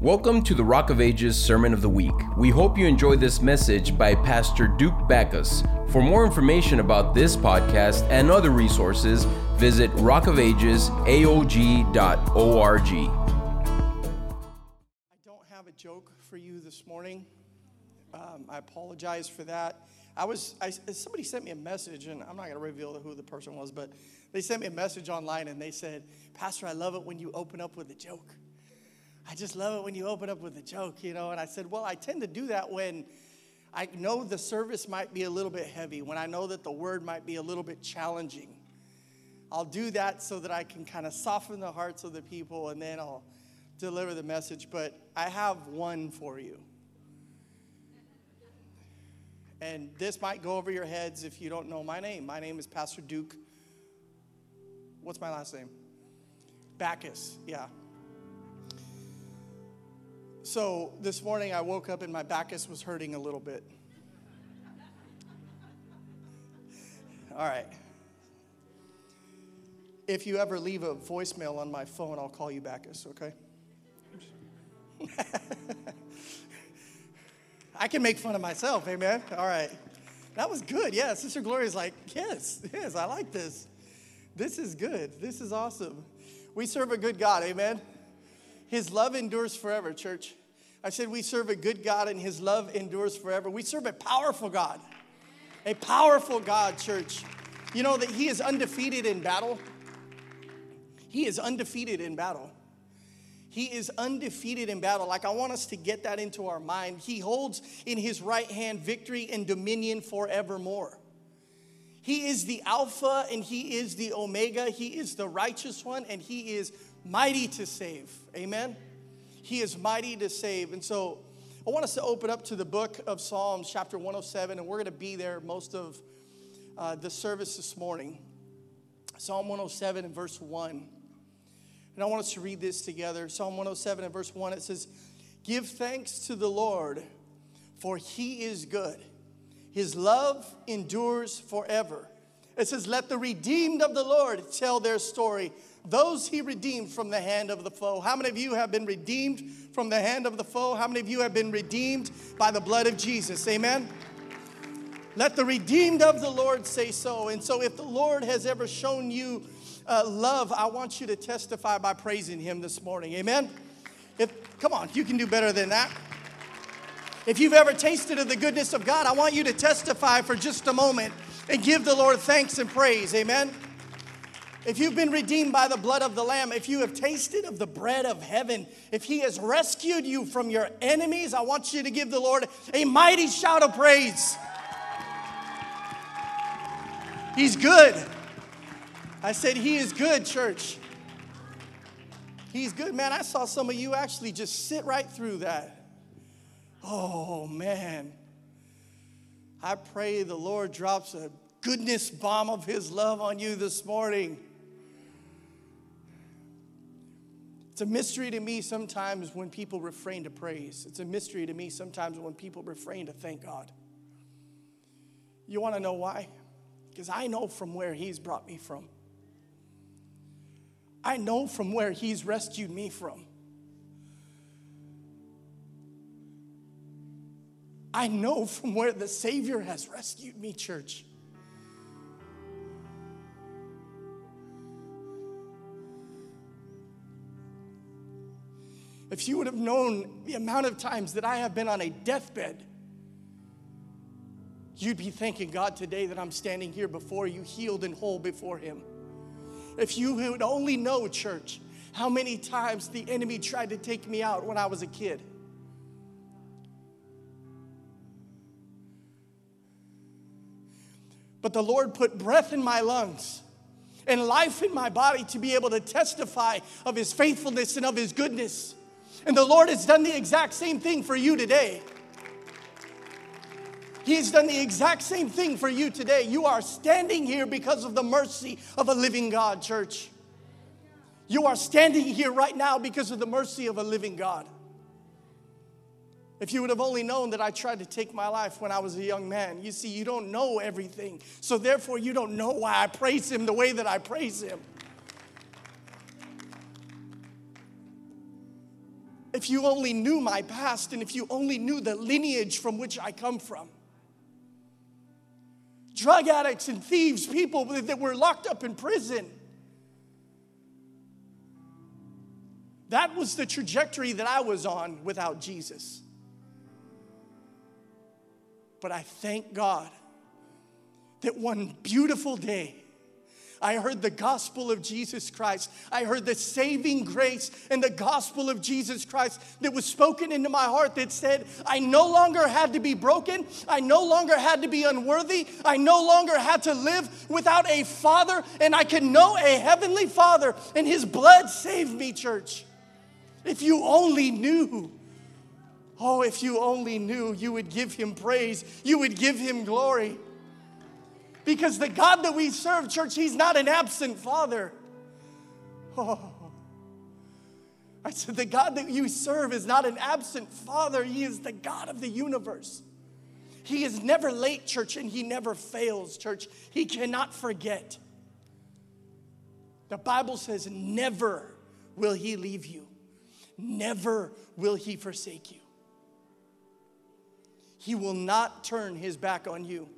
Welcome to the Rock of Ages Sermon of the Week. We hope you enjoy this message by Pastor Duke Backus. For more information about this podcast and other resources, visit rockofagesaog.org. I don't have a joke for you this morning. I apologize for that. Somebody sent me a message, and I'm not going to reveal who the person was, but they sent me a message online, and they said, "Pastor, I love it when you open up with a joke. I just love it when you open up with a joke, you know." And I said, well, I tend to do that when I know the service might be a little bit heavy, when I know that the word might be a little bit challenging. I'll do that so that I can kind of soften the hearts of the people, and then I'll deliver the message. But I have one for you. And this might go over your heads if you don't know my name. My name is Pastor Duke. What's my last name? Backus, yeah. So this morning I woke up and my Backus was hurting a little bit. All right. If you ever leave a voicemail on my phone, I'll call you Backus, okay? I can make fun of myself, amen? All right. That was good, yeah. Sister Gloria's like, yes, I like this. This is good. This is awesome. We serve a good God, amen? His love endures forever, church. I said we serve a good God and His love endures forever. We serve a powerful God, church. You know that He is undefeated in battle. He is undefeated in battle. He is undefeated in battle. Like, I want us to get that into our mind. He holds in His right hand victory and dominion forevermore. He is the Alpha and He is the Omega. He is the righteous one and He is mighty to save. Amen? He is mighty to save. And so I want us to open up to the book of Psalms, chapter 107, and we're going to be there most of the service this morning. Psalm 107 and verse 1. And I want us to read this together. Psalm 107 and verse 1, it says, "Give thanks to the Lord, for He is good. His love endures forever." It says, "Let the redeemed of the Lord tell their story, those He redeemed from the hand of the foe." How many of you have been redeemed from the hand of the foe? How many of you have been redeemed by the blood of Jesus? Amen? Let the redeemed of the Lord say so. And so if the Lord has ever shown you love, I want you to testify by praising Him this morning. Amen? Come on, you can do better than that. If you've ever tasted of the goodness of God, I want you to testify for just a moment and give the Lord thanks and praise. Amen? If you've been redeemed by the blood of the Lamb, if you have tasted of the bread of heaven, if He has rescued you from your enemies, I want you to give the Lord a mighty shout of praise. He's good. I said He is good, church. He's good. Man, I saw some of you actually just sit right through that. Oh, man. I pray the Lord drops a goodness bomb of His love on you this morning. It's a mystery to me sometimes when people refrain to praise. It's a mystery to me sometimes when people refrain to thank God. You want to know why? Because I know from where He's brought me from. I know from where He's rescued me from. I know from where the Savior has rescued me, church. If you would have known the amount of times that I have been on a deathbed, you'd be thanking God today that I'm standing here before you, healed and whole before Him. If you would only know, church, how many times the enemy tried to take me out when I was a kid. But the Lord put breath in my lungs and life in my body to be able to testify of His faithfulness and of His goodness. And the Lord has done the exact same thing for you today. He has done the exact same thing for you today. You are standing here because of the mercy of a living God, church. You are standing here right now because of the mercy of a living God. If you would have only known that I tried to take my life when I was a young man. You see, you don't know everything. So therefore, you don't know why I praise Him the way that I praise Him. if you only knew my past and if you only knew the lineage from which I come from. Drug addicts and thieves, people that were locked up in prison. That was the trajectory that I was on without Jesus. But I thank God that one beautiful day, I heard the gospel of Jesus Christ. I heard the saving grace and the gospel of Jesus Christ that was spoken into my heart that said, I no longer had to be broken. I no longer had to be unworthy. I no longer had to live without a father. And I can know a heavenly father, and his blood saved me, church. If you only knew. Oh, if you only knew, you would give him praise. You would give him glory. Because the God that we serve, church, he's not an absent father. Oh. I said, the God that you serve is not an absent father. He is the God of the universe. He is never late, church, and he never fails, church. He cannot forget. The Bible says, never will he leave you. Never will he forsake you. He will not turn his back on you.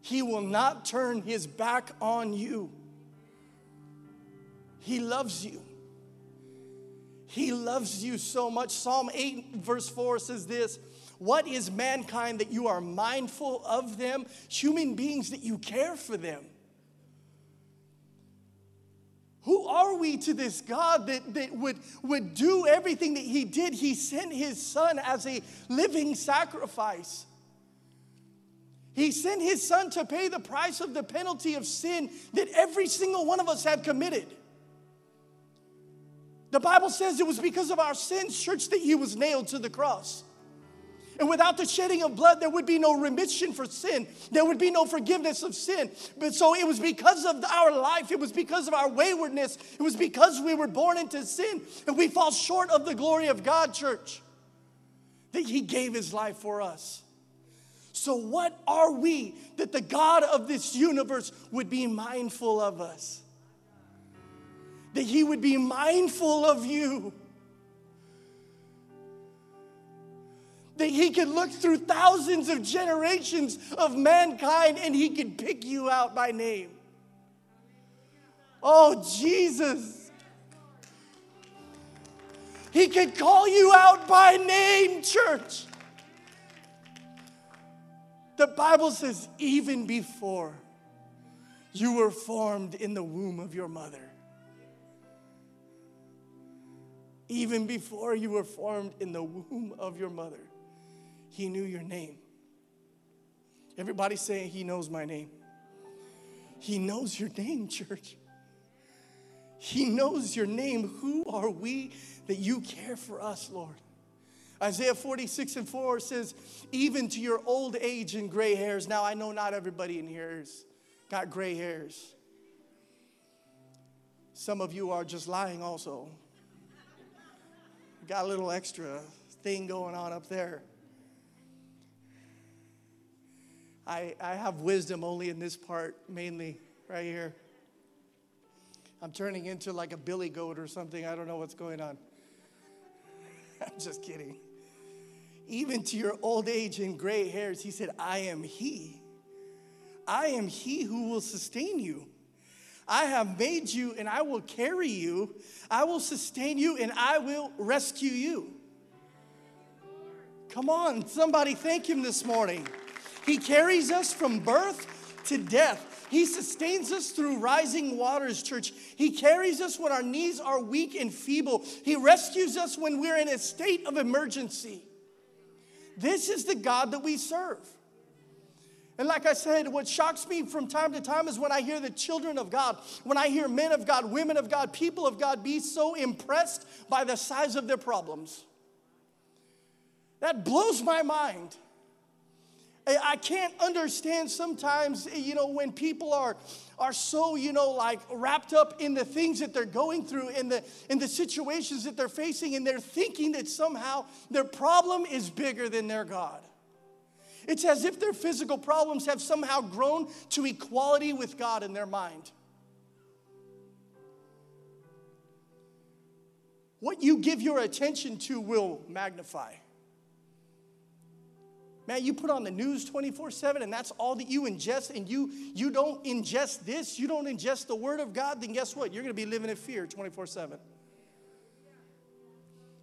He will not turn his back on you. He loves you. He loves you so much. Psalm 8 verse 4 says this, what is mankind that you are mindful of them? Human beings that you care for them. Who are we to this God that would do everything that he did? He sent his son as a living sacrifice. He sent his son to pay the price of the penalty of sin that every single one of us have committed. The Bible says it was because of our sins, church, that he was nailed to the cross. And without the shedding of blood, there would be no remission for sin. There would be no forgiveness of sin. But so it was because of our life. It was because of our waywardness. It was because we were born into sin and we fall short of the glory of God, church, that he gave his life for us. So what are we that the God of this universe would be mindful of us? That he would be mindful of you? That he could look through thousands of generations of mankind and he could pick you out by name. Oh, Jesus. He could call you out by name, church. The Bible says, even before you were formed in the womb of your mother. Even before you were formed in the womb of your mother, he knew your name. Everybody say, he knows my name. He knows your name, church. He knows your name. Who are we that you care for us, Lord? Isaiah 46:4 says, even to your old age and gray hairs. Now, I know not everybody in here has got gray hairs. Some of you are just lying also. Got a little extra thing going on up there. I have wisdom only in this part, mainly right here. I'm turning into like a billy goat or something. I don't know what's going on. I'm just kidding. Even to your old age and gray hairs, he said, I am he. I am he who will sustain you. I have made you and I will carry you. I will sustain you and I will rescue you. Come on, somebody thank him this morning. He carries us from birth to death. He sustains us through rising waters, church. He carries us when our knees are weak and feeble. He rescues us when we're in a state of emergency. This is the God that we serve. And like I said, what shocks me from time to time is when I hear the children of God, when I hear men of God, women of God, people of God be so impressed by the size of their problems. That blows my mind. I can't understand sometimes, you know, when people are so, you know, like wrapped up in the things that they're going through, in the situations that they're facing, and they're thinking that somehow their problem is bigger than their God. It's as if their physical problems have somehow grown to equality with God in their mind. What you give your attention to will magnify. Man, you put on the news 24/7 and that's all that you ingest, and you don't ingest this, you don't ingest the Word of God, then guess what? You're going to be living in fear 24/7.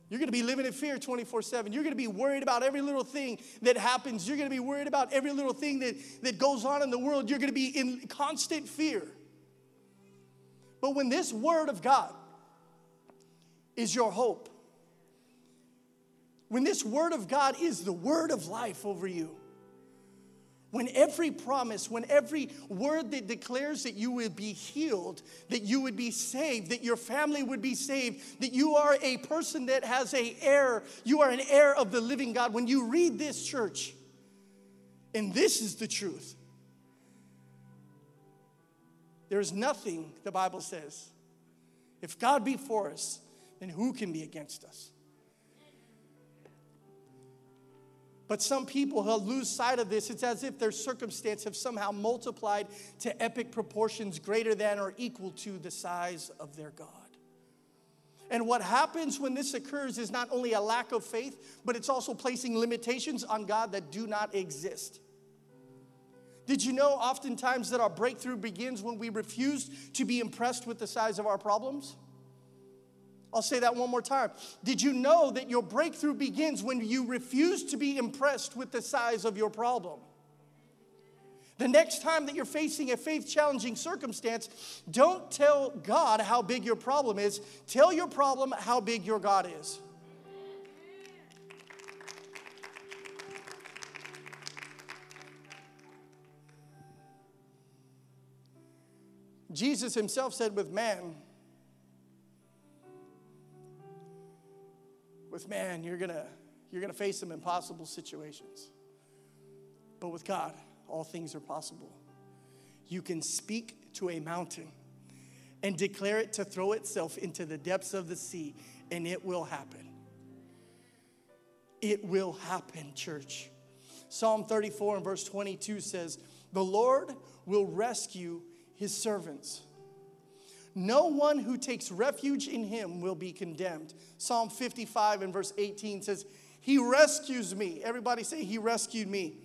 You're going to be living in fear 24/7. You're going to be worried about every little thing that happens. You're going to be worried about every little thing that goes on in the world. You're going to be in constant fear. But when this Word of God is your hope, when this Word of God is the word of life over you, when every promise, when every word that declares that you would be healed, that you would be saved, that your family would be saved, that you are a person that has an heir, you are an heir of the living God. When you read this, church, and this is the truth, there is nothing, the Bible says, if God be for us, then who can be against us? But some people who lose sight of this, it's as if their circumstance have somehow multiplied to epic proportions greater than or equal to the size of their God. And what happens when this occurs is not only a lack of faith, but it's also placing limitations on God that do not exist. Did you know oftentimes that our breakthrough begins when we refuse to be impressed with the size of our problems? I'll say that one more time. Did you know that your breakthrough begins when you refuse to be impressed with the size of your problem? The next time that you're facing a faith-challenging circumstance, don't tell God how big your problem is. Tell your problem how big your God is. Jesus himself said, with man, you're gonna face some impossible situations. But with God, all things are possible. You can speak to a mountain and declare it to throw itself into the depths of the sea, and it will happen. It will happen, church. Psalm 34 and verse 22 says, "The Lord will rescue his servants. No one who takes refuge in him will be condemned." Psalm 55 and verse 18 says, "He rescues me." Everybody say, "He rescued me."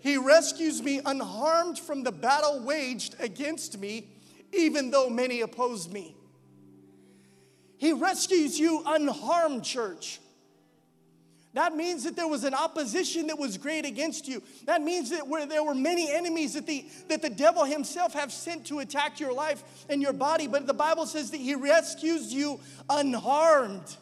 "He rescues me unharmed from the battle waged against me, even though many opposed me." He rescues you unharmed, church. That means that there was an opposition that was great against you. That means that there were many enemies that the devil himself have sent to attack your life and your body. But the Bible says that he rescues you unharmed.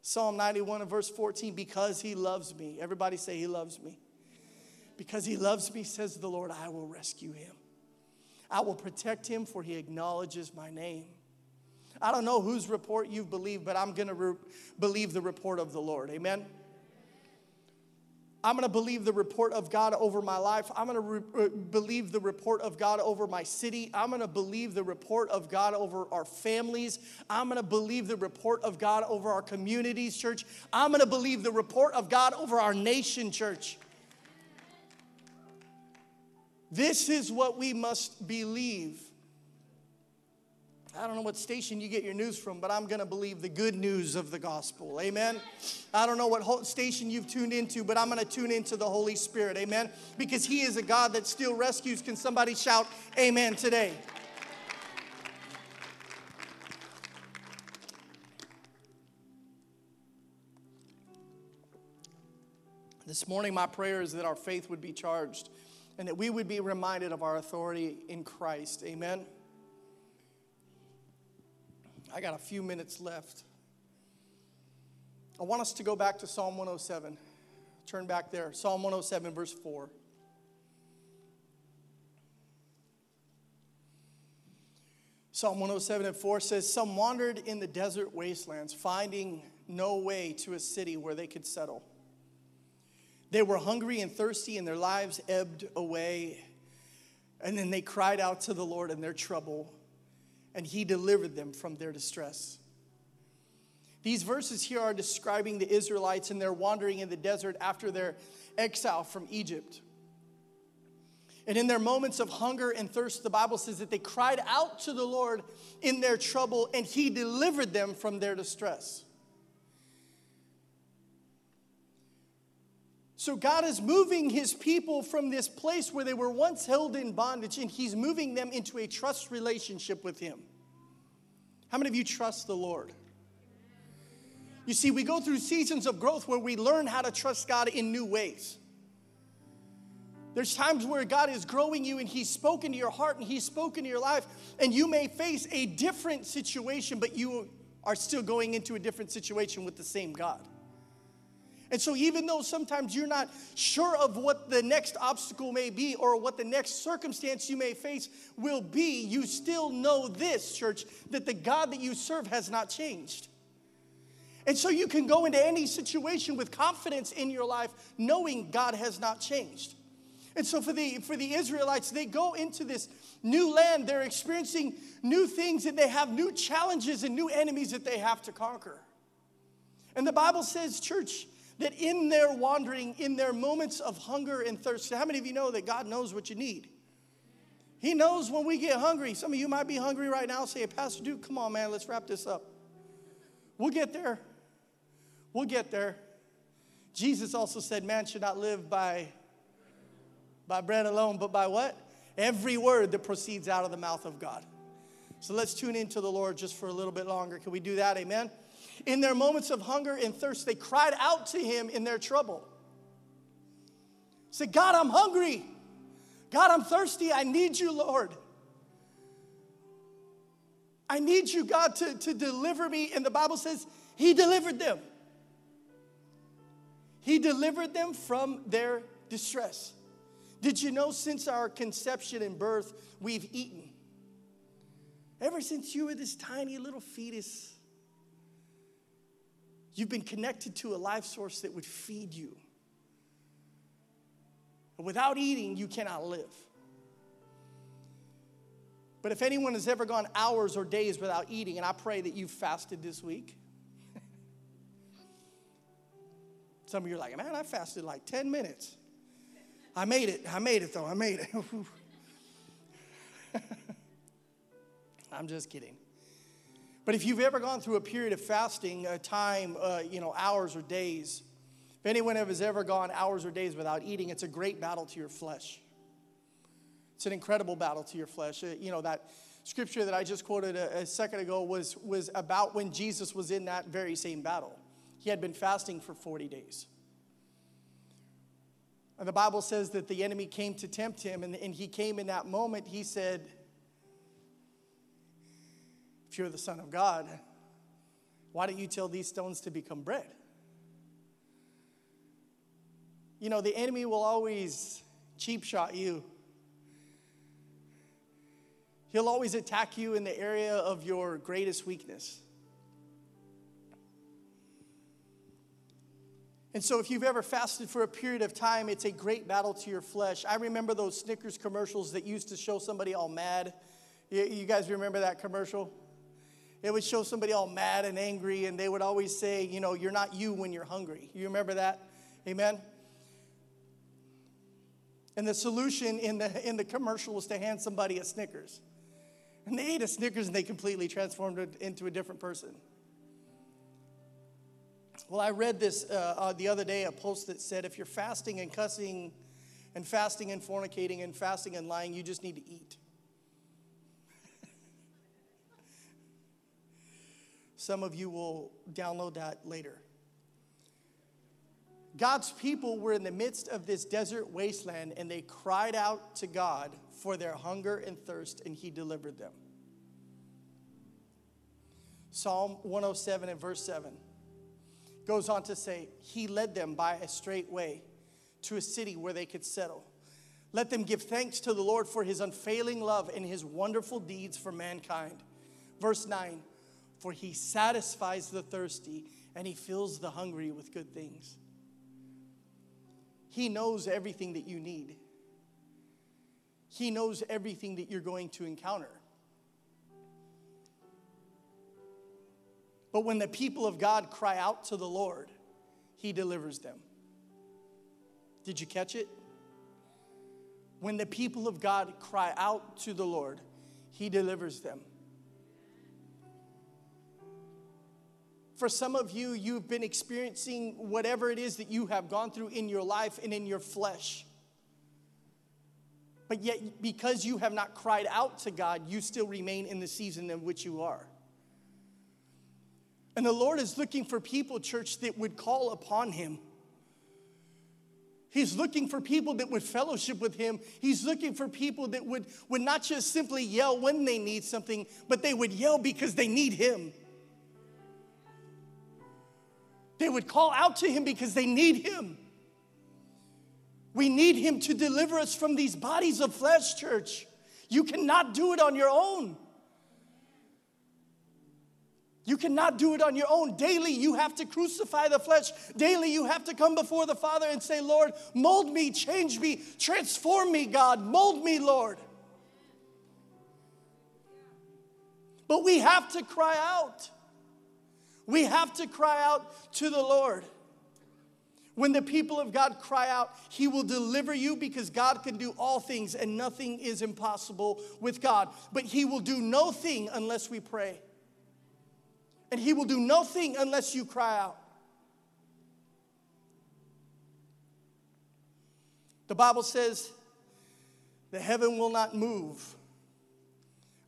Psalm 91 and verse 14, "Because he loves me." Everybody say, "He loves me." "Because he loves me, says the Lord, I will rescue him. I will protect him, for he acknowledges my name." I don't know whose report you've believed, but I'm going to believe the report of the Lord. Amen? I'm going to believe the report of God over my life. I'm going to believe the report of God over my city. I'm going to believe the report of God over our families. I'm going to believe the report of God over our communities, church. I'm going to believe the report of God over our nation, church. This is what we must believe. I don't know what station you get your news from, but I'm going to believe the good news of the gospel. Amen? I don't know what station you've tuned into, but I'm going to tune into the Holy Spirit. Amen? Because he is a God that still rescues. Can somebody shout amen today? This morning, my prayer is that our faith would be charged, and that we would be reminded of our authority in Christ. Amen? I got a few minutes left. I want us to go back to Psalm 107. Turn back there. Psalm 107, verse 4. Psalm 107 and 4 says, "Some wandered in the desert wastelands, finding no way to a city where they could settle. They were hungry and thirsty, and their lives ebbed away. And then they cried out to the Lord in their trouble, and he delivered them from their distress." These verses here are describing the Israelites and their wandering in the desert after their exile from Egypt. And in their moments of hunger and thirst, the Bible says that they cried out to the Lord in their trouble, and he delivered them from their distress. So God is moving his people from this place where they were once held in bondage, and he's moving them into a trust relationship with him. How many of you trust the Lord? You see, we go through seasons of growth where we learn how to trust God in new ways. There's times where God is growing you and he's spoken to your heart and he's spoken to your life, and you may face a different situation, but you are still going into a different situation with the same God. And so even though sometimes you're not sure of what the next obstacle may be or what the next circumstance you may face will be, you still know this, church, that the God that you serve has not changed. And so you can go into any situation with confidence in your life, knowing God has not changed. And so for the Israelites, they go into this new land. They're experiencing new things, and they have new challenges and new enemies that they have to conquer. And the Bible says, church, that in their wandering, in their moments of hunger and thirst, how many of you know that God knows what you need? He knows when we get hungry. Some of you might be hungry right now. Say, Pastor Duke, come on, man, let's wrap this up. We'll get there. We'll get there. Jesus also said, man should not live by bread alone, but by what? Every word that proceeds out of the mouth of God. So let's tune into the Lord just for a little bit longer. Can we do that? Amen. In their moments of hunger and thirst, they cried out to him in their trouble. Said, God, I'm hungry. God, I'm thirsty. I need you, Lord. I need you, God, to deliver me. And the Bible says he delivered them. He delivered them from their distress. Did you know since our conception and birth, we've eaten? Ever since you were this tiny little fetus, you've been connected to a life source that would feed you. Without eating, you cannot live. But if anyone has ever gone hours or days without eating, and I pray that you've fasted this week. Some of you are like, man, I fasted like 10 minutes. I made it though. I'm just kidding. But if you've ever gone through a period of fasting, a time, hours or days, if anyone has ever gone hours or days without eating, it's a great battle to your flesh. It's an incredible battle to your flesh. That scripture that I just quoted a second ago was about when Jesus was in that very same battle. He had been fasting for 40 days. And the Bible says that the enemy came to tempt him, and he came in that moment. He said, if you're the Son of God, why don't you tell these stones to become bread? The enemy will always cheap shot you. He'll always attack you in the area of your greatest weakness. And so if you've ever fasted for a period of time, it's a great battle to your flesh. I remember those Snickers commercials that used to show somebody all mad. You guys remember that commercial? It would show somebody all mad and angry, and they would always say, you're not you when you're hungry. You remember that? Amen? And the solution in the commercial was to hand somebody a Snickers. And they ate a Snickers, and they completely transformed it into a different person. Well, I read this the other day, a post that said, if you're fasting and cussing and fasting and fornicating and fasting and lying, you just need to eat. Some of you will download that later. God's people were in the midst of this desert wasteland, and they cried out to God for their hunger and thirst, and he delivered them. Psalm 107 and verse 7 goes on to say, he led them by a straight way to a city where they could settle. Let them give thanks to the Lord for his unfailing love and his wonderful deeds for mankind. Verse 9. For he satisfies the thirsty, and he fills the hungry with good things. He knows everything that you need. He knows everything that you're going to encounter. But when the people of God cry out to the Lord, he delivers them. Did you catch it? When the people of God cry out to the Lord, He delivers them. For some of you, you've been experiencing whatever it is that you have gone through in your life and in your flesh. But yet, because you have not cried out to God, you still remain in the season in which you are. And the Lord is looking for people, church, that would call upon Him. He's looking for people that would fellowship with Him. He's looking for people that would not just simply yell when they need something, but they would yell because they need Him. They would call out to Him because they need Him. We need Him to deliver us from these bodies of flesh, church. You cannot do it on your own. You cannot do it on your own. Daily, you have to crucify the flesh. Daily, you have to come before the Father and say, Lord, mold me, change me, transform me, God. Mold me, Lord. But we have to cry out. We have to cry out to the Lord. When the people of God cry out, He will deliver you, because God can do all things and nothing is impossible with God. But He will do no thing unless we pray. And He will do no thing unless you cry out. The Bible says the heaven will not move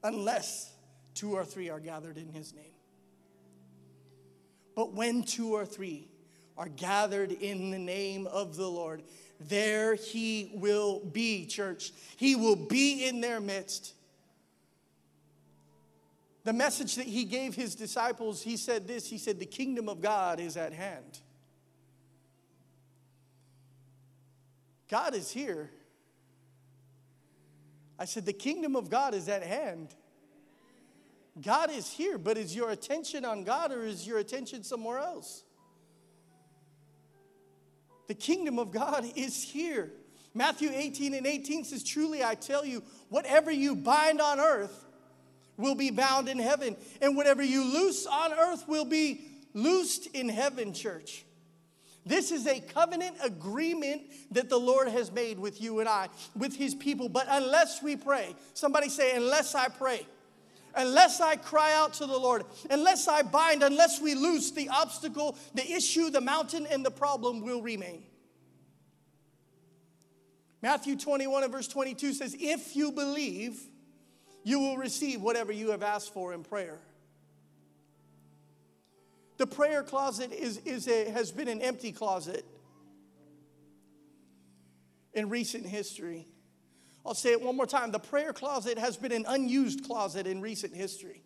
unless 2 or 3 are gathered in His name. But when 2 or 3 are gathered in the name of the Lord, there He will be, church. He will be in their midst. The message that He gave His disciples, He said this, He said, the kingdom of God is at hand. God is here. I said, the kingdom of God is at hand. God is here, but is your attention on God or is your attention somewhere else? The kingdom of God is here. Matthew 18:18 says, truly I tell you, whatever you bind on earth will be bound in heaven, and whatever you loose on earth will be loosed in heaven, church. This is a covenant agreement that the Lord has made with you and I, with His people. But unless we pray, somebody say, unless I pray. Unless I cry out to the Lord, unless I bind, unless we loose, the obstacle, the issue, the mountain, and the problem will remain. Matthew 21:22 says, if you believe, you will receive whatever you have asked for in prayer. The prayer closet has been an empty closet in recent history. I'll say it one more time. The prayer closet has been an unused closet in recent history.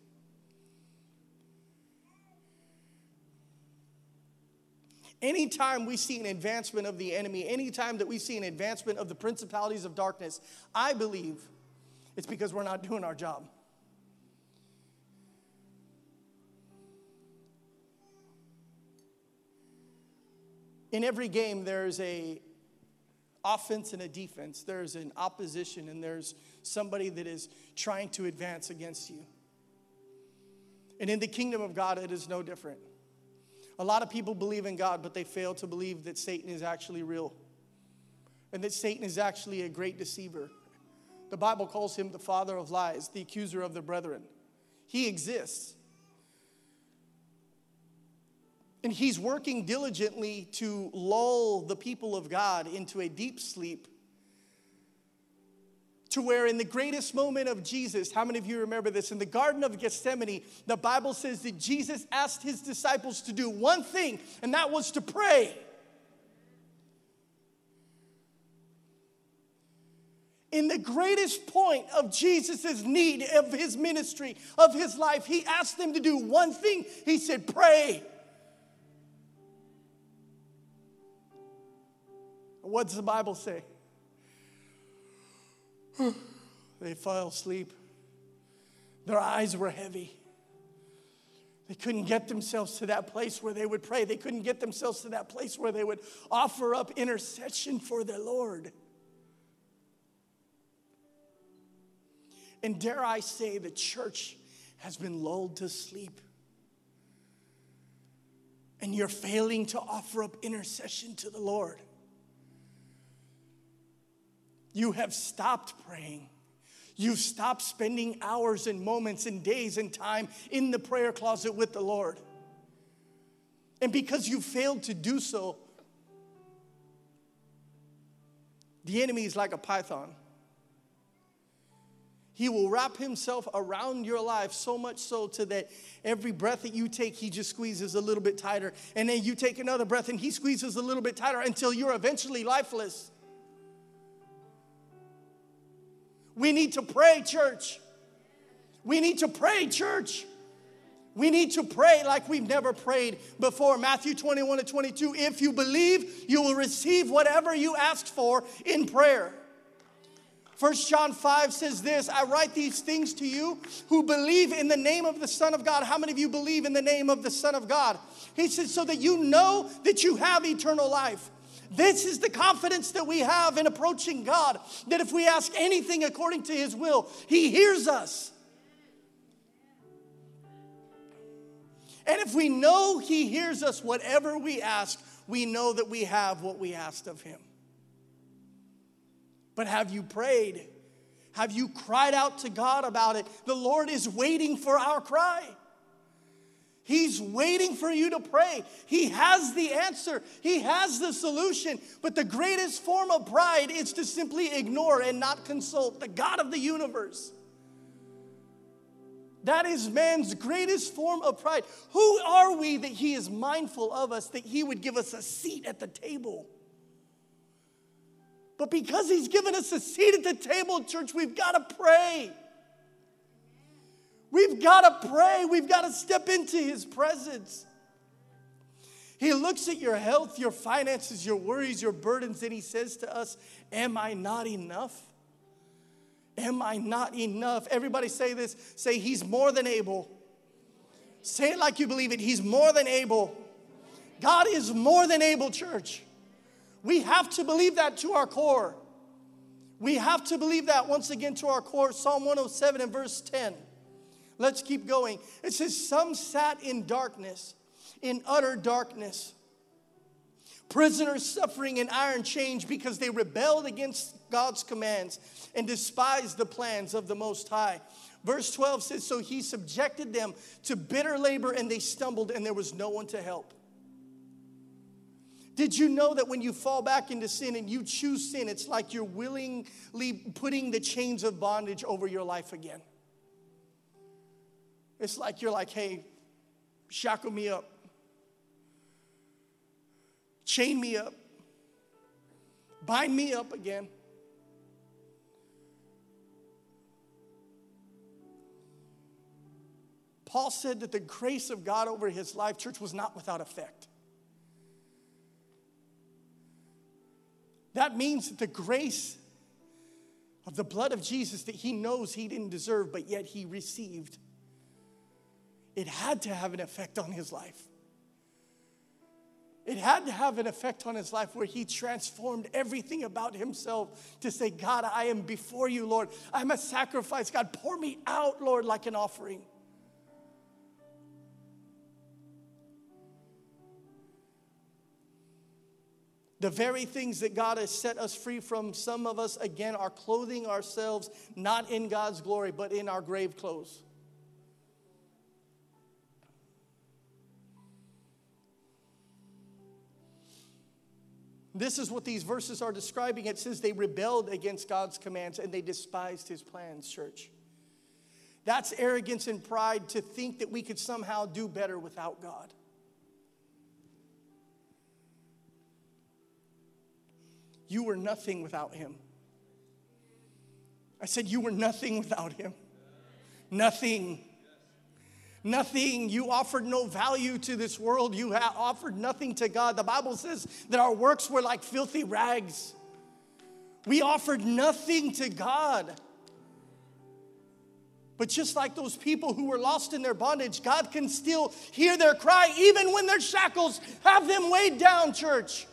Anytime we see an advancement of the enemy, anytime that we see an advancement of the principalities of darkness, I believe it's because we're not doing our job. In every game, there's a offense and a defense. There's an opposition and there's somebody that is trying to advance against you. And in the kingdom of God, it is no different. A lot of people believe in God, but they fail to believe that Satan is actually real and that Satan is actually a great deceiver. The Bible calls him the father of lies, the accuser of the brethren. He exists. And he's working diligently to lull the people of God into a deep sleep, to where in the greatest moment of Jesus, how many of you remember this? In the Garden of Gethsemane, the Bible says that Jesus asked His disciples to do one thing, and that was to pray. In the greatest point of Jesus' need, of His ministry, of His life, He asked them to do one thing. He said, pray. What does the Bible say? They fell asleep. Their eyes were heavy. They couldn't get themselves to that place where they would pray. They couldn't get themselves to that place where they would offer up intercession for their Lord. And dare I say, the church has been lulled to sleep. And you're failing to offer up intercession to the Lord. You have stopped praying. You've stopped spending hours and moments and days and time in the prayer closet with the Lord. And because you failed to do so, the enemy is like a python. He will wrap himself around your life so much so to that every breath that you take, he just squeezes a little bit tighter. And then you take another breath and he squeezes a little bit tighter until you're eventually lifeless. We need to pray, church. We need to pray, church. We need to pray like we've never prayed before. Matthew 21:22, if you believe, you will receive whatever you ask for in prayer. 1 John 5 says this, I write these things to you who believe in the name of the Son of God. How many of you believe in the name of the Son of God? He says, so that you know that you have eternal life. This is the confidence that we have in approaching God, that if we ask anything according to His will, He hears us. And if we know He hears us, whatever we ask, we know that we have what we asked of Him. But have you prayed? Have you cried out to God about it? The Lord is waiting for our cry. He's waiting for you to pray. He has the answer. He has the solution. But the greatest form of pride is to simply ignore and not consult the God of the universe. That is man's greatest form of pride. Who are we that He is mindful of us, that He would give us a seat at the table? But because He's given us a seat at the table, church, we've got to pray. We've got to pray. We've got to step into His presence. He looks at your health, your finances, your worries, your burdens, and He says to us, am I not enough? Am I not enough? Everybody say this. Say, He's more than able. Say it like you believe it. He's more than able. God is more than able, church. We have to believe that to our core. We have to believe that once again to our core. Psalm 107 and verse 10. Let's keep going. It says, some sat in darkness, in utter darkness. Prisoners suffering in iron chains because they rebelled against God's commands and despised the plans of the Most High. Verse 12 says, so He subjected them to bitter labor and they stumbled and there was no one to help. Did you know that when you fall back into sin and you choose sin, it's like you're willingly putting the chains of bondage over your life again? It's like you're like, hey, shackle me up. Chain me up. Bind me up again. Paul said that the grace of God over his life, church, was not without effect. That means that the grace of the blood of Jesus that he knows he didn't deserve, but yet he received, it had to have an effect on his life. It had to have an effect on his life where he transformed everything about himself to say, God, I am before you, Lord. I'm a sacrifice. God, pour me out, Lord, like an offering. The very things that God has set us free from, some of us, again, are clothing ourselves not in God's glory, but in our grave clothes. This is what these verses are describing. It says they rebelled against God's commands and they despised His plans, church. That's arrogance and pride to think that we could somehow do better without God. You were nothing without Him. I said you were nothing without Him. Nothing. Nothing. You offered no value to this world. You offered nothing to God. The Bible says that our works were like filthy rags. We offered nothing to God. But just like those people who were lost in their bondage, God can still hear their cry even when their shackles have them weighed down, church.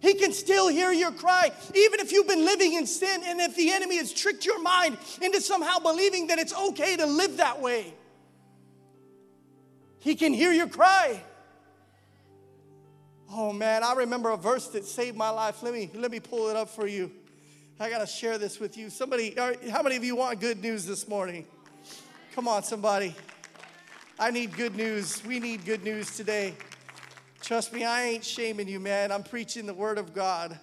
He can still hear your cry, even if you've been living in sin and if the enemy has tricked your mind into somehow believing that it's okay to live that way. He can hear your cry. Oh, man, I remember a verse that saved my life. Let me pull it up for you. I got to share this with you. Somebody, how many of you want good news this morning? Come on, somebody. I need good news. We need good news today. Trust me, I ain't shaming you, man. I'm preaching the Word of God.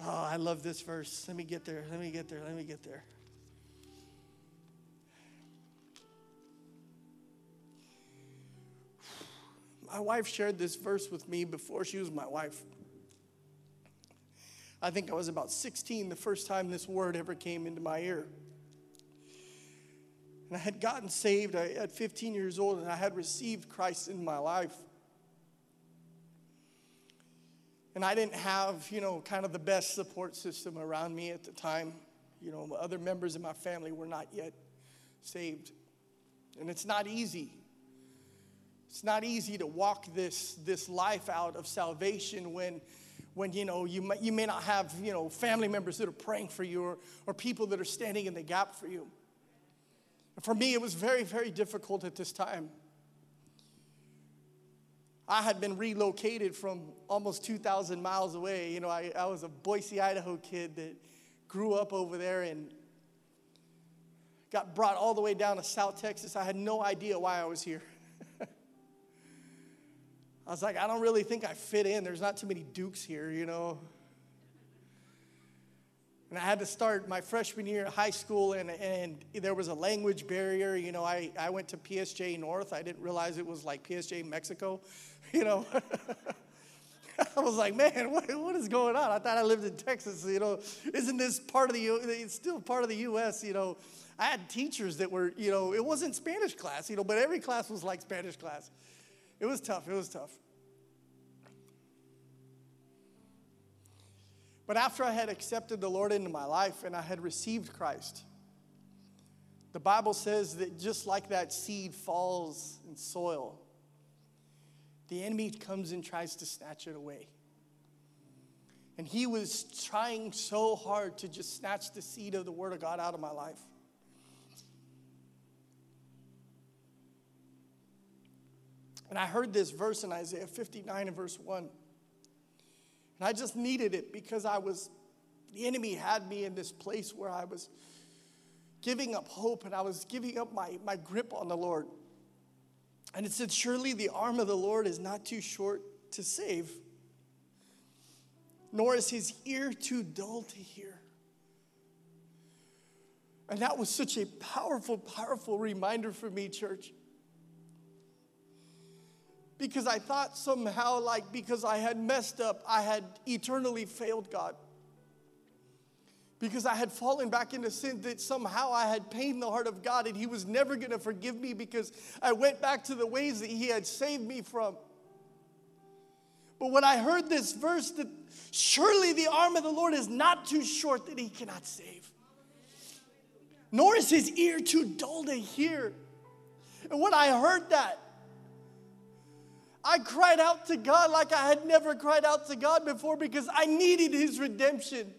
Oh, I love this verse. Let me get there. My wife shared this verse with me before she was my wife. I think I was about 16 the first time this word ever came into my ear. And I had gotten saved at 15 years old, and I had received Christ in my life. And I didn't have, kind of the best support system around me at the time. Other members of my family were not yet saved. And it's not easy. It's not easy to walk this life out of salvation when you may not have, family members that are praying for you or people that are standing in the gap for you. And for me, it was very, very difficult at this time. I had been relocated from almost 2,000 miles away. I was a Boise, Idaho kid that grew up over there and got brought all the way down to South Texas. I had no idea why I was here. I was like, I don't really think I fit in. There's not too many Dukes here, And I had to start my freshman year of high school, and there was a language barrier. I went to PSJ North. I didn't realize it was like PSJ Mexico, I was like, man, what is going on? I thought I lived in Texas, Isn't this part of it's still part of the U.S., I had teachers that were, it wasn't Spanish class, but every class was like Spanish class. It was tough. But after I had accepted the Lord into my life and I had received Christ, the Bible says that just like that seed falls in soil, the enemy comes and tries to snatch it away. And he was trying so hard to just snatch the seed of the Word of God out of my life. And I heard this verse in Isaiah 59 and verse 1. And I just needed it because the enemy had me in this place where I was giving up hope and I was giving up my grip on the Lord. And it said, surely the arm of the Lord is not too short to save, nor is his ear too dull to hear. And that was such a powerful, powerful reminder for me, church. Because I thought somehow, because I had messed up, I had eternally failed God. Because I had fallen back into sin, that somehow I had pained the heart of God and he was never going to forgive me because I went back to the ways that he had saved me from. But when I heard this verse, that surely the arm of the Lord is not too short that he cannot save, nor is his ear too dull to hear. And when I heard that, I cried out to God like I had never cried out to God before because I needed his redemption.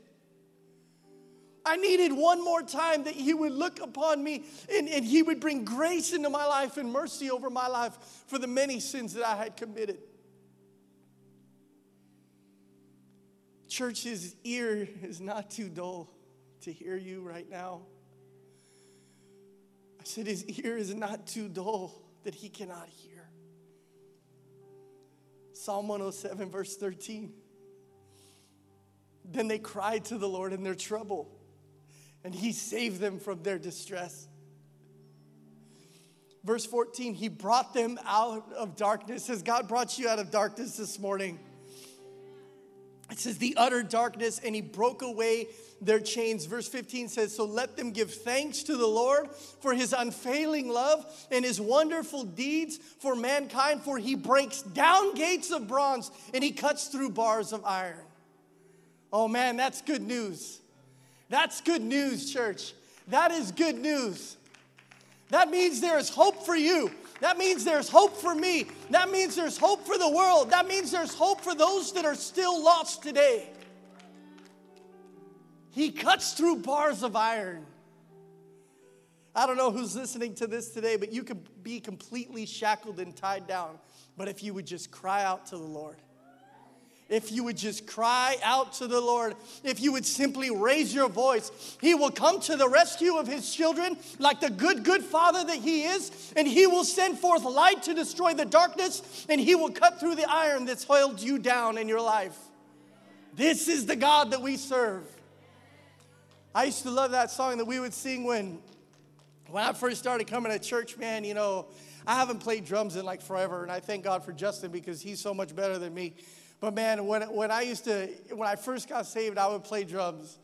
I needed one more time that he would look upon me and he would bring grace into my life and mercy over my life for the many sins that I had committed. Church, his ear is not too dull to hear you right now. I said his ear is not too dull that he cannot hear. Psalm 107, verse 13. Then they cried to the Lord in their trouble, and he saved them from their distress. Verse 14, he brought them out of darkness. Has God brought you out of darkness this morning? It says the utter darkness, and he broke away their chains. Verse 15 says, so let them give thanks to the Lord for his unfailing love and his wonderful deeds for mankind, for he breaks down gates of bronze and he cuts through bars of iron. Oh man, that's good news. That's good news, church. That is good news. That means there is hope for you. That means there's hope for me. That means there's hope for the world. That means there's hope for those that are still lost today. He cuts through bars of iron. I don't know who's listening to this today, but you could be completely shackled and tied down. But if you would just cry out to the Lord if you would just cry out to the Lord, if you would simply raise your voice, He will come to the rescue of His children like the good, good Father that He is, and He will send forth light to destroy the darkness, and He will cut through the iron that's held you down in your life. This is the God that we serve. I used to love that song that we would sing when I first started coming to church, man. You know, I haven't played drums in like forever, and I thank God for Justin because he's so much better than me. But man, when I first got saved, I would play drums.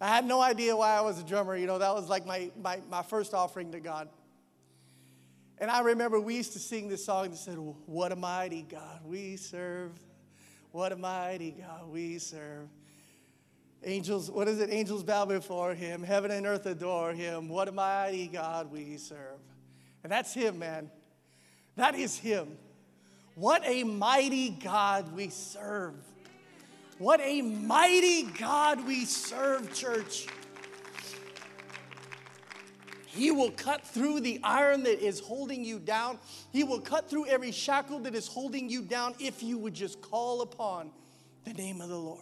I had no idea why I was a drummer. You know, that was like my first offering to God. And I remember we used to sing this song that said, "What a mighty God we serve. What a mighty God we serve. Angels, what is it? Angels bow before Him. Heaven and earth adore Him. What a mighty God we serve." And that's Him, man. That is Him. What a mighty God we serve. What a mighty God we serve, church. He will cut through the iron that is holding you down. He will cut through every shackle that is holding you down if you would just call upon the name of the Lord.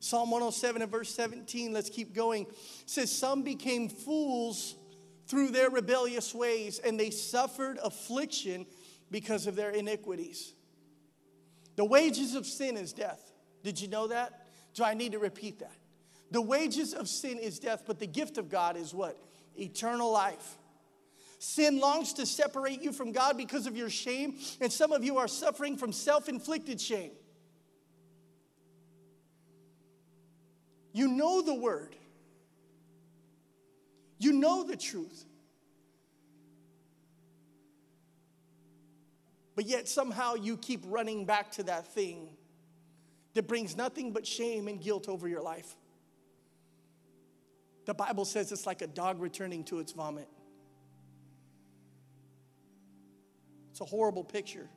Psalm 107 and verse 17, let's keep going. It says, "Some became fools through their rebellious ways, and they suffered affliction because of their iniquities. The wages of sin is death." Did you know that? Do I need to repeat that? The wages of sin is death, but the gift of God is what? Eternal life. Sin longs to separate you from God because of your shame, and some of you are suffering from self-inflicted shame. You know the word. You know the truth. But yet somehow you keep running back to that thing that brings nothing but shame and guilt over your life. The Bible says it's like a dog returning to its vomit. It's a horrible picture.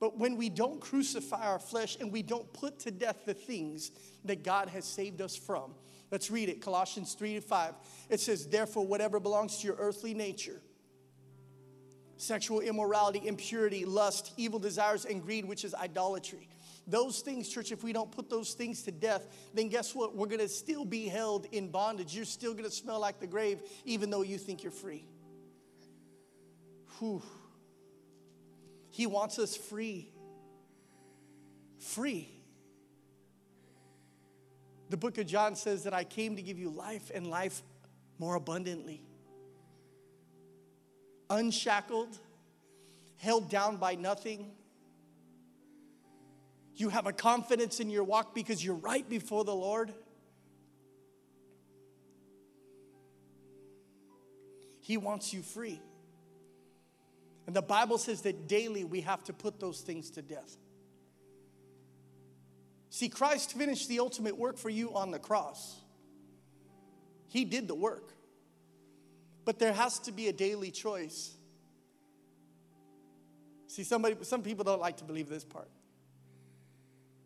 But when we don't crucify our flesh and we don't put to death the things that God has saved us from. Let's read it, Colossians 3:5. It says, "Therefore, whatever belongs to your earthly nature, sexual immorality, impurity, lust, evil desires, and greed, which is idolatry." Those things, church, if we don't put those things to death, then guess what? We're going to still be held in bondage. You're still going to smell like the grave, even though you think you're free. Whew. He wants us free. Free. The book of John says that I came to give you life and life more abundantly. Unshackled, held down by nothing. You have a confidence in your walk because you're right before the Lord. He wants you free. And the Bible says that daily we have to put those things to death. See, Christ finished the ultimate work for you on the cross. He did the work. But there has to be a daily choice. See, some people don't like to believe this part.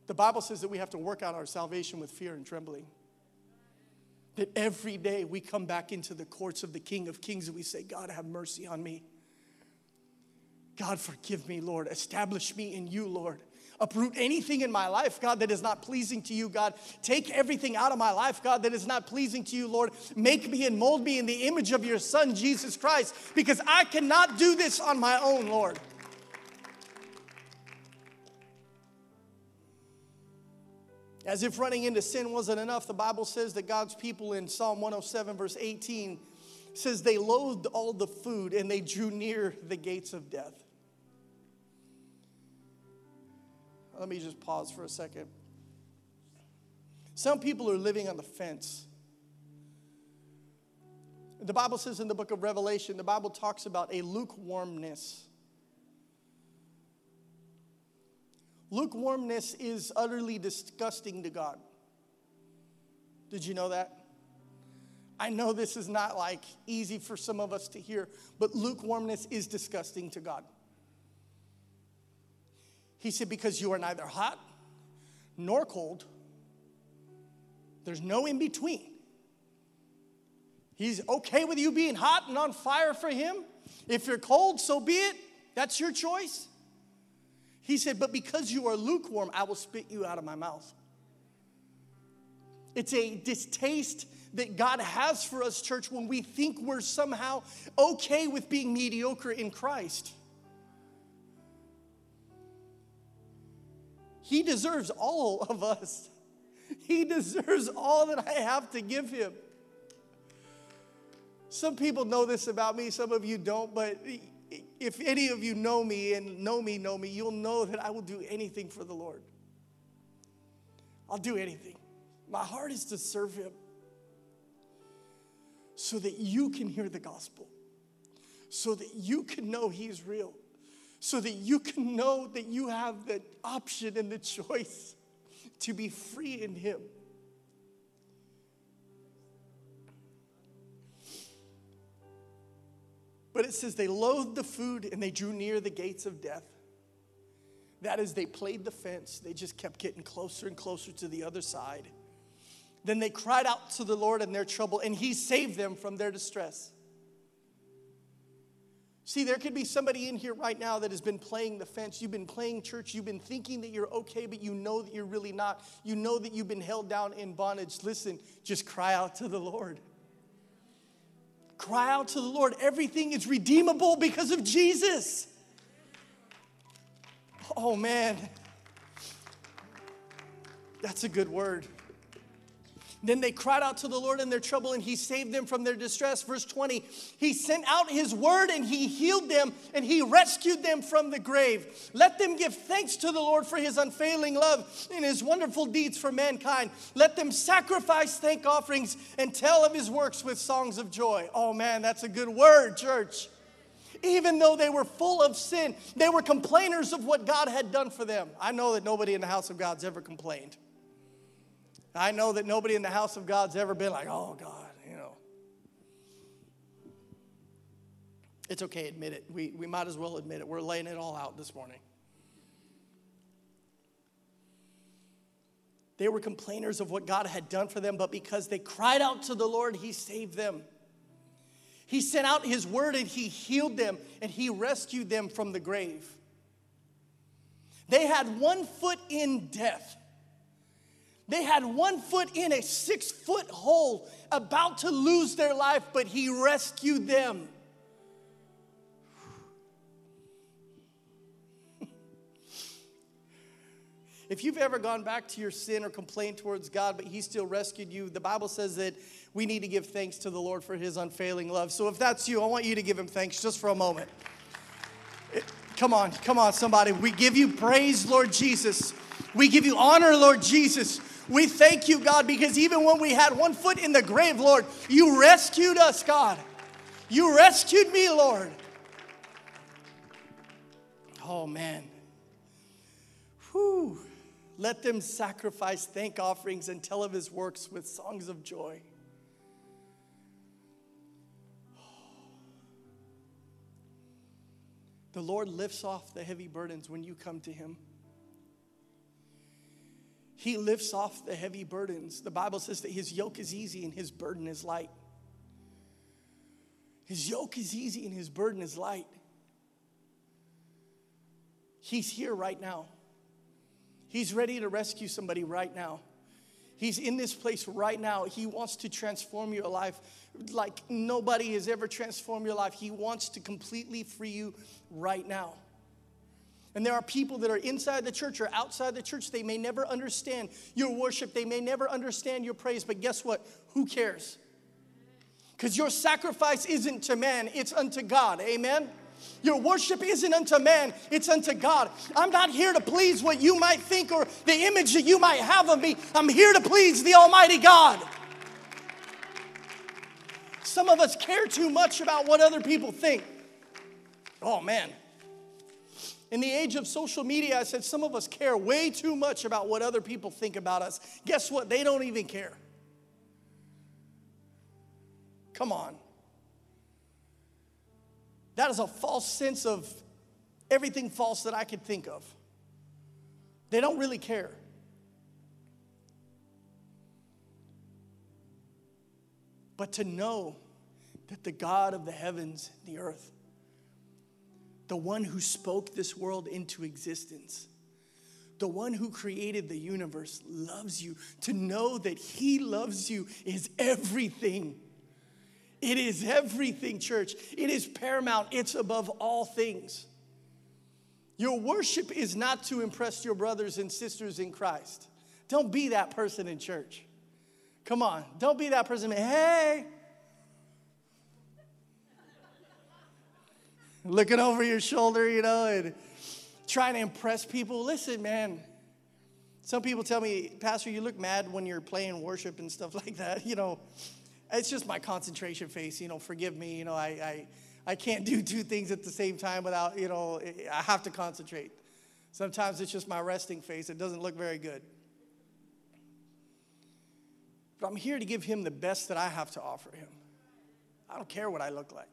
The Bible says that we have to work out our salvation with fear and trembling. That every day we come back into the courts of the King of Kings and we say, "God, have mercy on me. God, forgive me, Lord. Establish me in you, Lord. Uproot anything in my life, God, that is not pleasing to you, God. Take everything out of my life, God, that is not pleasing to you, Lord. Make me and mold me in the image of your Son, Jesus Christ, because I cannot do this on my own, Lord." As if running into sin wasn't enough, the Bible says that God's people in Psalm 107, verse 18, says they loathed all the food and they drew near the gates of death. Let me just pause for a second. Some people are living on the fence. The Bible says in the book of Revelation, the Bible talks about a lukewarmness. Lukewarmness is utterly disgusting to God. Did you know that? I know this is not like easy for some of us to hear, but lukewarmness is disgusting to God. He said, "Because you are neither hot nor cold." There's no in between. He's okay with you being hot and on fire for him. If you're cold, so be it. That's your choice. He said, but because you are lukewarm, I will spit you out of my mouth. It's a distaste that God has for us, church, when we think we're somehow okay with being mediocre in Christ. He deserves all of us. He deserves all that I have to give him. Some people know this about me, some of you don't, but if any of you know me and know me, you'll know that I will do anything for the Lord. I'll do anything. My heart is to serve him so that you can hear the gospel, so that you can know he is real, so that you can know that you have the option and the choice to be free in him. But it says they loathed the food and they drew near the gates of death. That is, they played the fence. They just kept getting closer and closer to the other side. Then they cried out to the Lord in their trouble, and he saved them from their distress. See, there could be somebody in here right now that has been playing the fence. You've been playing church. You've been thinking that you're okay, but you know that you're really not. You know that you've been held down in bondage. Listen, just cry out to the Lord. Cry out to the Lord. Everything is redeemable because of Jesus. Oh, man. That's a good word. Then they cried out to the Lord in their trouble, and he saved them from their distress. Verse 20, he sent out his word, and he healed them, and he rescued them from the grave. Let them give thanks to the Lord for his unfailing love and his wonderful deeds for mankind. Let them sacrifice thank offerings and tell of his works with songs of joy. Oh, man, that's a good word, church. Even though they were full of sin, they were complainers of what God had done for them. I know that nobody in the house of God's ever complained. I know that nobody in the house of God's ever been like, oh, God, you know. It's okay, admit it. We might as well admit it. We're laying it all out this morning. They were complainers of what God had done for them, but because they cried out to the Lord, he saved them. He sent out his word, and he healed them, and he rescued them from the grave. They had one foot in death. They had one foot in a 6-foot hole, about to lose their life, but he rescued them. If you've ever gone back to your sin or complained towards God, but he still rescued you, the Bible says that we need to give thanks to the Lord for his unfailing love. So if that's you, I want you to give him thanks just for a moment. Come on, somebody. We give you praise, Lord Jesus. We give you honor, Lord Jesus. We thank you, God, because even when we had one foot in the grave, Lord, you rescued us, God. You rescued me, Lord. Oh, man. Whew. Let them sacrifice thank offerings and tell of his works with songs of joy. The Lord lifts off the heavy burdens when you come to him. He lifts off the heavy burdens. The Bible says that his yoke is easy and his burden is light. His yoke is easy and his burden is light. He's here right now. He's ready to rescue somebody right now. He's in this place right now. He wants to transform your life like nobody has ever transformed your life. He wants to completely free you right now. And there are people that are inside the church or outside the church. They may never understand your worship. They may never understand your praise. But guess what? Who cares? Because your sacrifice isn't to man. It's unto God. Amen? Your worship isn't unto man. It's unto God. I'm not here to please what you might think or the image that you might have of me. I'm here to please the Almighty God. Some of us care too much about what other people think. Oh, man. In the age of social media, I said some of us care way too much about what other people think about us. Guess what? They don't even care. Come on. That is a false sense of everything false that I could think of. They don't really care. But to know that the God of the heavens and the earth, the one who spoke this world into existence, the one who created the universe loves you. To know that he loves you is everything. It is everything, church. It is paramount. It's above all things. Your worship is not to impress your brothers and sisters in Christ. Don't be that person in church. Come on. Don't be that person. Hey. Looking over your shoulder, you know, and trying to impress people. Listen, man, some people tell me, Pastor, you look mad when you're playing worship and stuff like that. You know, it's just my concentration face. You know, forgive me. You know, I can't do two things at the same time without, you know, I have to concentrate. Sometimes it's just my resting face. It doesn't look very good. But I'm here to give him the best that I have to offer him. I don't care what I look like.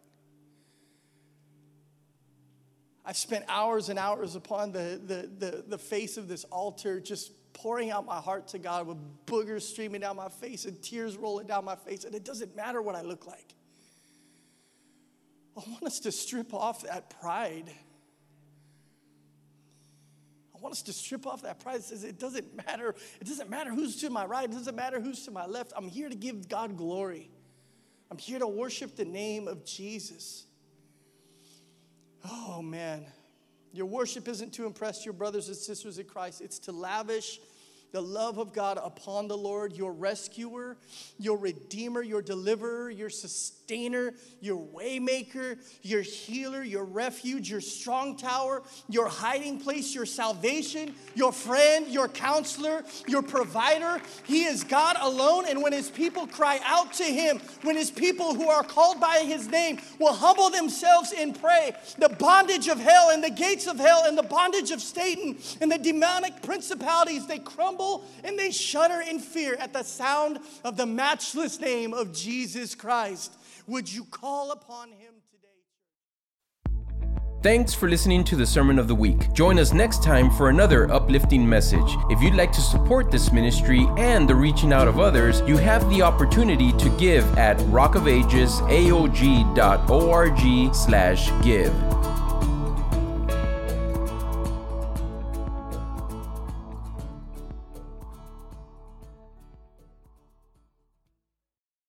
I've spent hours and hours upon the face of this altar just pouring out my heart to God with boogers streaming down my face and tears rolling down my face. And it doesn't matter what I look like. I want us to strip off that pride. I want us to strip off that pride that says it doesn't matter. It doesn't matter who's to my right. It doesn't matter who's to my left. I'm here to give God glory. I'm here to worship the name of Jesus. Oh, man, your worship isn't to impress your brothers and sisters in Christ. It's to lavish the love of God upon the Lord, your rescuer, your redeemer, your deliverer, your sustainer, your waymaker, your healer, your refuge, your strong tower, your hiding place, your salvation, your friend, your counselor, your provider. He is God alone, and when his people cry out to him, when his people who are called by his name will humble themselves and pray, the bondage of hell and the gates of hell and the bondage of Satan and the demonic principalities, they crumble and they shudder in fear at the sound of the matchless name of Jesus Christ. Would you call upon him today? Thanks for listening to the Sermon of the Week. Join us next time for another uplifting message. If you'd like to support this ministry and the reaching out of others, you have the opportunity to give at rockofagesaog.org/give.